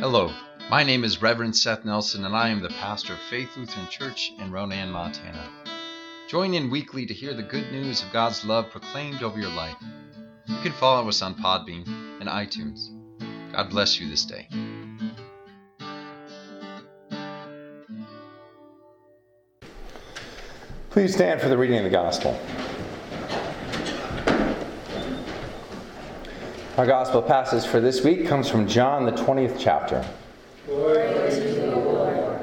Hello, my name is Reverend Seth Nelson, and I am the pastor of Faith Lutheran Church in Ronan, Montana. Join in weekly to hear the good news of God's love proclaimed over your life. You can follow us on Podbean and iTunes. God bless you this day. Please stand for the reading of the Gospel. Our Gospel passage for this week comes from John, the 20th chapter. Glory to you, Lord.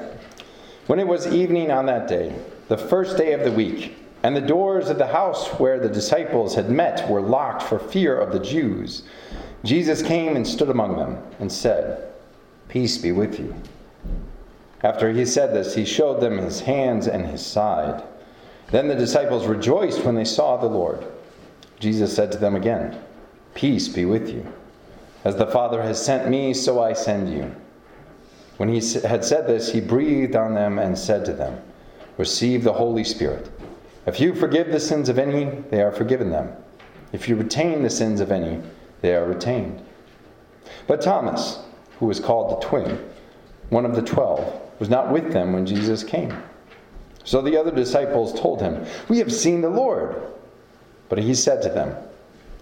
When it was evening on that day, the first day of the week, and the doors of the house where the disciples had met were locked for fear of the Jews, Jesus came and stood among them and said, "Peace be with you." After he said this, he showed them his hands and his side. Then the disciples rejoiced when they saw the Lord. Jesus said to them again, "Peace be with you. As the Father has sent me, so I send you." When he had said this, he breathed on them and said to them, "Receive the Holy Spirit. If you forgive the sins of any, they are forgiven them. If you retain the sins of any, they are retained." But Thomas, who was called the twin, one of the 12, was not with them when Jesus came. So the other disciples told him, "We have seen the Lord." But he said to them,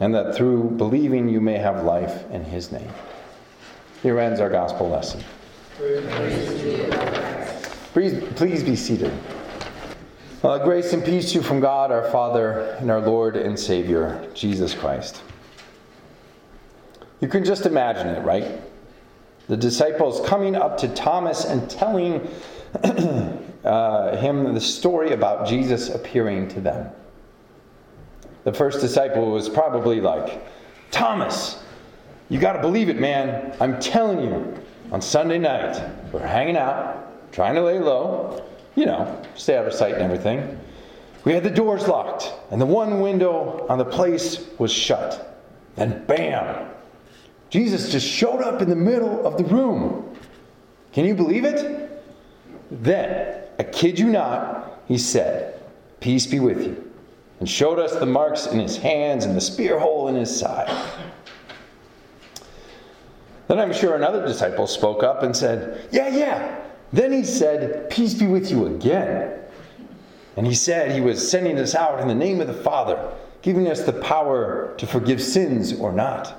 and that through believing you may have life in his name. Here ends our gospel lesson. Please be seated. Grace and peace to you from God, our Father, and our Lord and Savior, Jesus Christ. You can just imagine it, right? The disciples coming up to Thomas and telling him the story about Jesus appearing to them. The first disciple was probably like, "Thomas, you got to believe it, man. I'm telling you, on Sunday night, we're hanging out, trying to lay low, stay out of sight and everything. We had the doors locked, and the one window on the place was shut. And bam, Jesus just showed up in the middle of the room. Can you believe it?" Then, I kid you not, he said, "Peace be with you," and showed us the marks in his hands and the spear hole in his side. Then I'm sure another disciple spoke up and said, Yeah. Then he said, "Peace be with you" again. And he said he was sending us out in the name of the Father, giving us the power to forgive sins or not.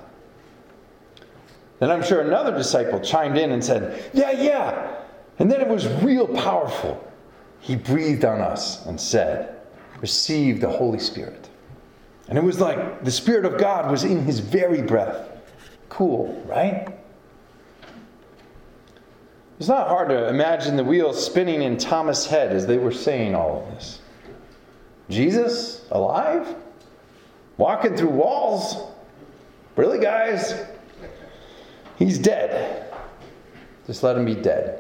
Then I'm sure another disciple chimed in and said, Yeah. And then it was real powerful. He breathed on us and said, "Receive the Holy Spirit." And it was like the Spirit of God was in his very breath. Cool, right? It's not hard to imagine the wheels spinning in Thomas' head as they were saying all of this. Jesus? Alive? Walking through walls? Really, guys? He's dead. Just let him be dead.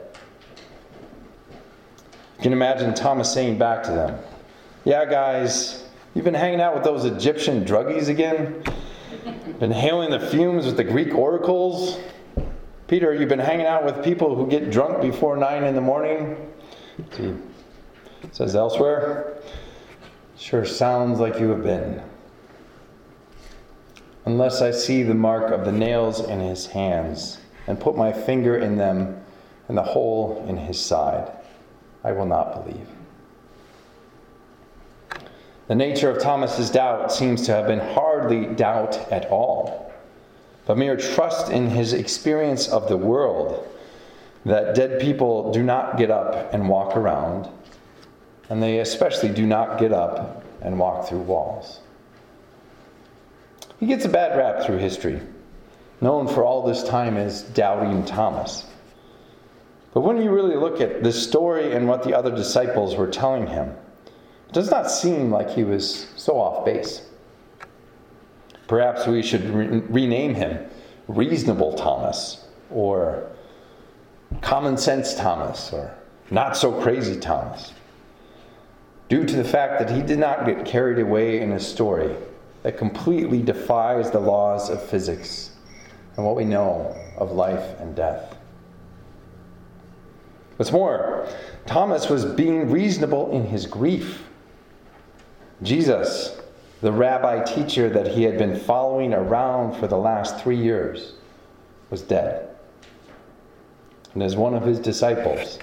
You can imagine Thomas saying back to them, "Yeah, guys, you've been hanging out with those Egyptian druggies again? Inhaling the fumes with the Greek oracles? Peter, you've been hanging out with people who get drunk before 9 in the morning?" See, it says elsewhere, "Sure sounds like you have been. Unless I see the mark of the nails in his hands and put my finger in them and the hole in his side, I will not believe." The nature of Thomas's doubt seems to have been hardly doubt at all, but mere trust in his experience of the world, that dead people do not get up and walk around, and they especially do not get up and walk through walls. He gets a bad rap through history, known for all this time as Doubting Thomas. But when you really look at this story and what the other disciples were telling him, it does not seem like he was so off base. Perhaps we should rename him Reasonable Thomas, or Common Sense Thomas, or Not So Crazy Thomas, due to the fact that he did not get carried away in a story that completely defies the laws of physics and what we know of life and death. What's more, Thomas was being reasonable in his grief. Jesus, the rabbi teacher that he had been following around for the last 3 years, was dead. And as one of his disciples,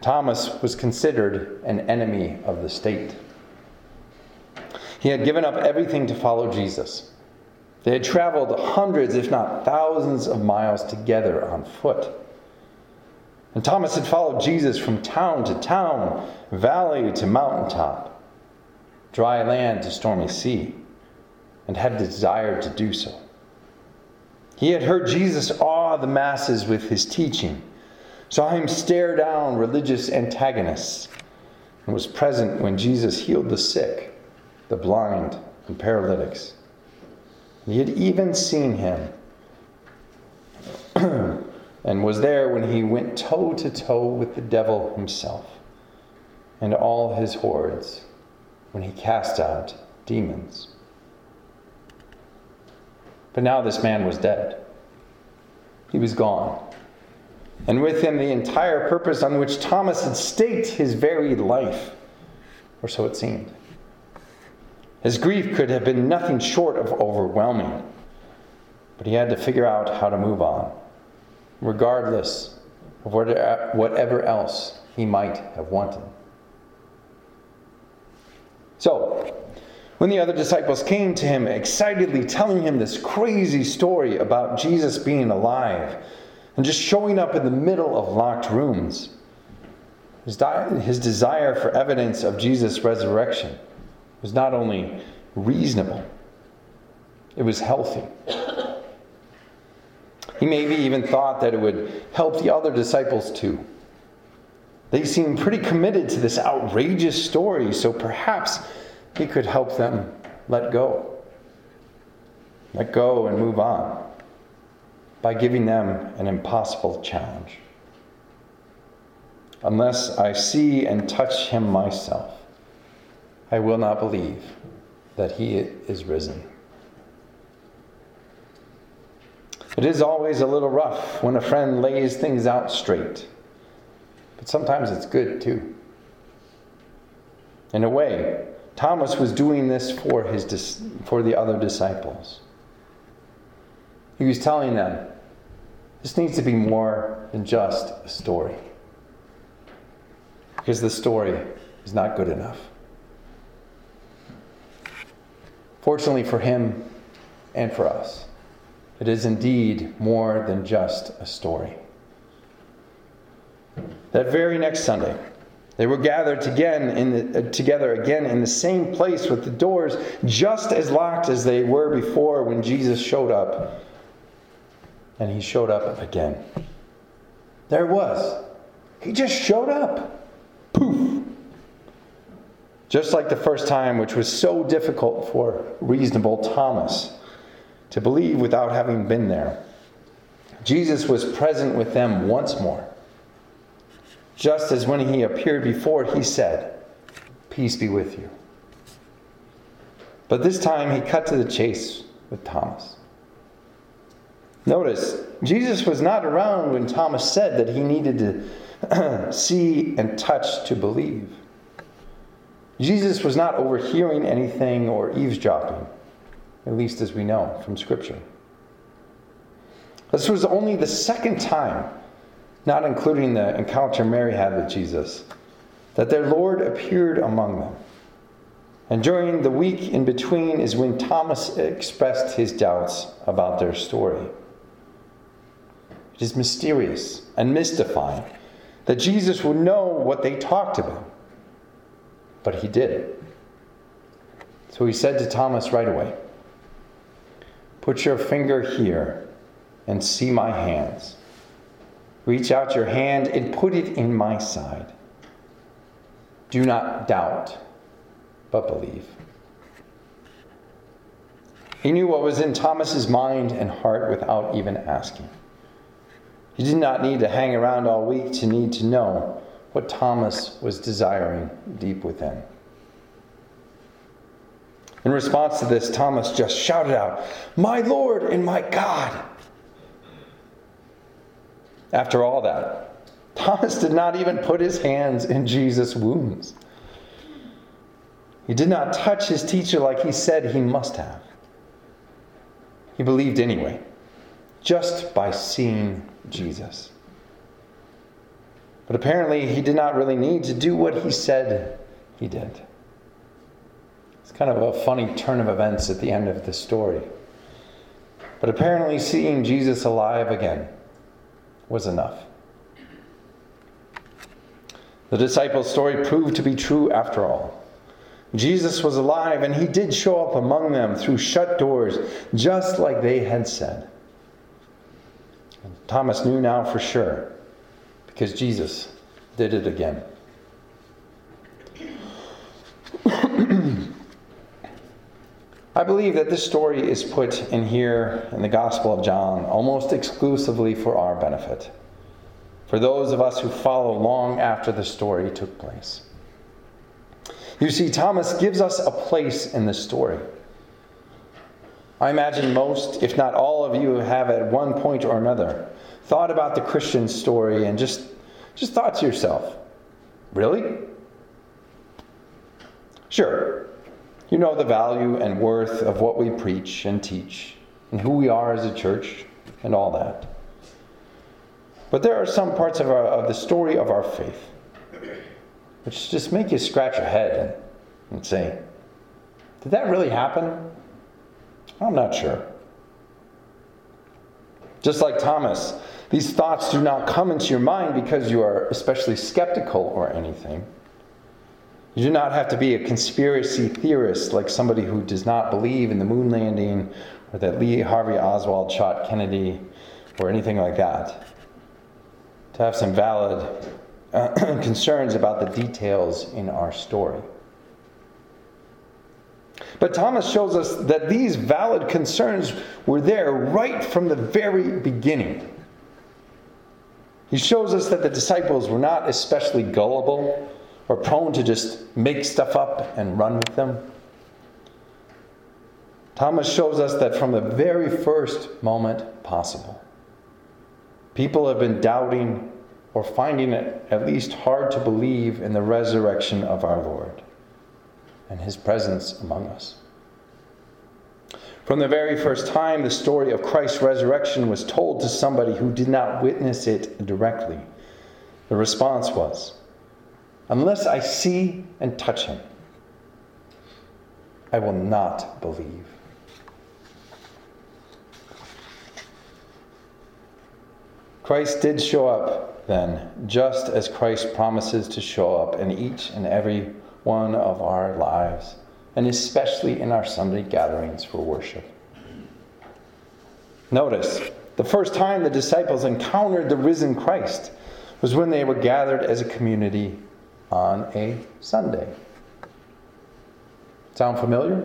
Thomas was considered an enemy of the state. He had given up everything to follow Jesus. They had traveled hundreds, if not thousands, of miles together on foot. And Thomas had followed Jesus from town to town, valley to mountaintop, dry land to stormy sea, and had desired to do so. He had heard Jesus awe the masses with his teaching, saw him stare down religious antagonists, and was present when Jesus healed the sick, the blind, and paralytics. And he had even seen him and was there when he went toe-to-toe with the devil himself and all his hordes when he cast out demons. But now this man was dead. He was gone. And with him the entire purpose on which Thomas had staked his very life, or so it seemed. His grief could have been nothing short of overwhelming, but he had to figure out how to move on, regardless of whatever else he might have wanted. So, when the other disciples came to him, excitedly telling him this crazy story about Jesus being alive and just showing up in the middle of locked rooms, his desire for evidence of Jesus' resurrection was not only reasonable, it was healthy. He maybe even thought that it would help the other disciples too. They seemed pretty committed to this outrageous story, so perhaps he could help them let go. Let go and move on by giving them an impossible challenge. Unless I see and touch him myself, I will not believe that he is risen. It is always a little rough when a friend lays things out straight, but sometimes it's good too. In a way, Thomas was doing this for the other disciples. He was telling them, this needs to be more than just a story, because the story is not good enough. Fortunately for him and for us, it is indeed more than just a story. That very next Sunday, they were gathered together again in the same place with the doors just as locked as they were before when Jesus showed up. And he showed up again. There it was. He just showed up. Poof. Just like the first time, which was so difficult for reasonable Thomas to believe without having been there, Jesus was present with them once more. Just as when he appeared before, he said, "Peace be with you." But this time he cut to the chase with Thomas. Notice, Jesus was not around when Thomas said that he needed to see and touch to believe. Jesus was not overhearing anything or eavesdropping, at least as we know from Scripture. This was only the second time, not including the encounter Mary had with Jesus, that their Lord appeared among them. And during the week in between is when Thomas expressed his doubts about their story. It is mysterious and mystifying that Jesus would know what they talked about. But he did. So he said to Thomas right away, "Put your finger here and see my hands. Reach out your hand and put it in my side. Do not doubt, but believe." He knew what was in Thomas's mind and heart without even asking. He did not need to hang around all week to need to know what Thomas was desiring deep within. In response to this, Thomas just shouted out, "My Lord and my God!" After all that, Thomas did not even put his hands in Jesus' wounds. He did not touch his teacher like he said he must have. He believed anyway, just by seeing Jesus. But apparently he did not really need to do what he said he did. It's kind of a funny turn of events at the end of the story. But apparently seeing Jesus alive again was enough. The disciples' story proved to be true after all. Jesus was alive, and he did show up among them through shut doors, just like they had said. And Thomas knew now for sure, because Jesus did it again. I believe that this story is put in here in the Gospel of John almost exclusively for our benefit, for those of us who follow long after the story took place. You see, Thomas gives us a place in the story. I imagine most, if not all of you, have at one point or another thought about the Christian story and just thought to yourself, really? Sure. You know the value and worth of what we preach and teach and who we are as a church and all that. But there are some parts of the story of our faith which just make you scratch your head and say, did that really happen? I'm not sure. Just like Thomas, these thoughts do not come into your mind because you are especially skeptical or anything. You do not have to be a conspiracy theorist like somebody who does not believe in the moon landing or that Lee Harvey Oswald shot Kennedy or anything like that to have some valid concerns about the details in our story. But Thomas shows us that these valid concerns were there right from the very beginning. He shows us that the disciples were not especially gullible or prone to just make stuff up and run with them. Thomas shows us that from the very first moment possible, people have been doubting or finding it at least hard to believe in the resurrection of our Lord and his presence among us. From the very first time the story of Christ's resurrection was told to somebody who did not witness it directly, the response was, "Unless I see and touch him, I will not believe." Christ did show up then, just as Christ promises to show up in each and every one of our lives, and especially in our Sunday gatherings for worship. Notice, the first time the disciples encountered the risen Christ was when they were gathered as a community on a Sunday. Sound familiar?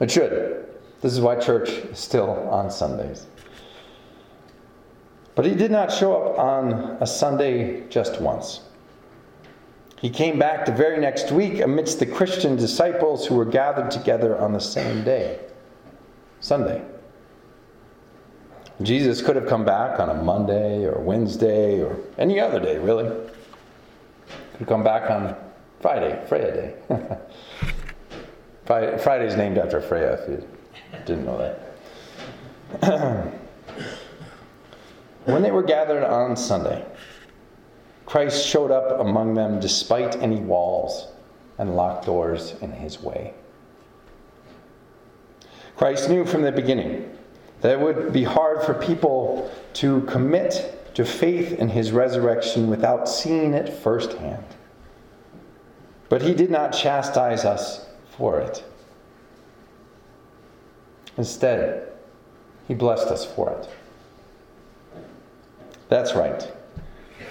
It should. This is why church is still on Sundays. But he did not show up on a Sunday just once. He came back the very next week amidst the Christian disciples who were gathered together on the same day, Sunday. Jesus could have come back on a Monday or Wednesday or any other day, really. We come back on Friday, Freya Day. Friday's named after Freya, if you didn't know that. When they were gathered on Sunday, Christ showed up among them despite any walls and locked doors in his way. Christ knew from the beginning that it would be hard for people to commit to faith in his resurrection without seeing it firsthand. But he did not chastise us for it. Instead, he blessed us for it. That's right.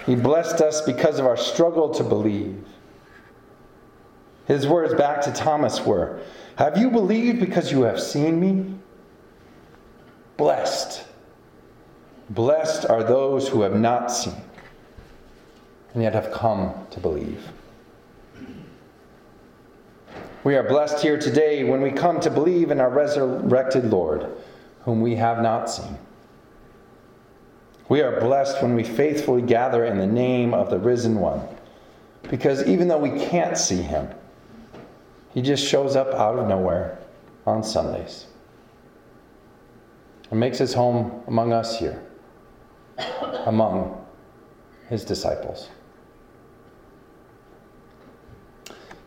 He blessed us because of our struggle to believe. His words back to Thomas were, "Have you believed because you have seen me? Blessed. Blessed are those who have not seen, and yet have come to believe." We are blessed here today when we come to believe in our resurrected Lord, whom we have not seen. We are blessed when we faithfully gather in the name of the risen one, because even though we can't see him, he just shows up out of nowhere on Sundays and makes his home among us here, among his disciples.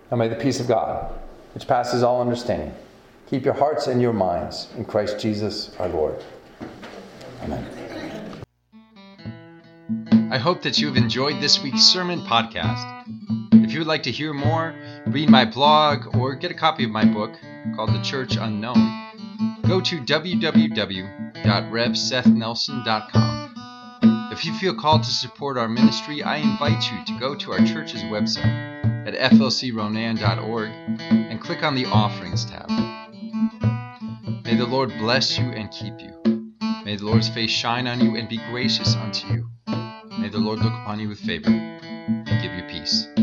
Now may the peace of God, which passes all understanding, keep your hearts and your minds in Christ Jesus our Lord. Amen. I hope that you've enjoyed this week's sermon podcast. If you would like to hear more, read my blog, or get a copy of my book called The Church Unknown, go to www.revsethnelson.com. If you feel called to support our ministry, I invite you to go to our church's website at flcronan.org and click on the Offerings tab. May the Lord bless you and keep you. May the Lord's face shine on you and be gracious unto you. May the Lord look upon you with favor and give you peace.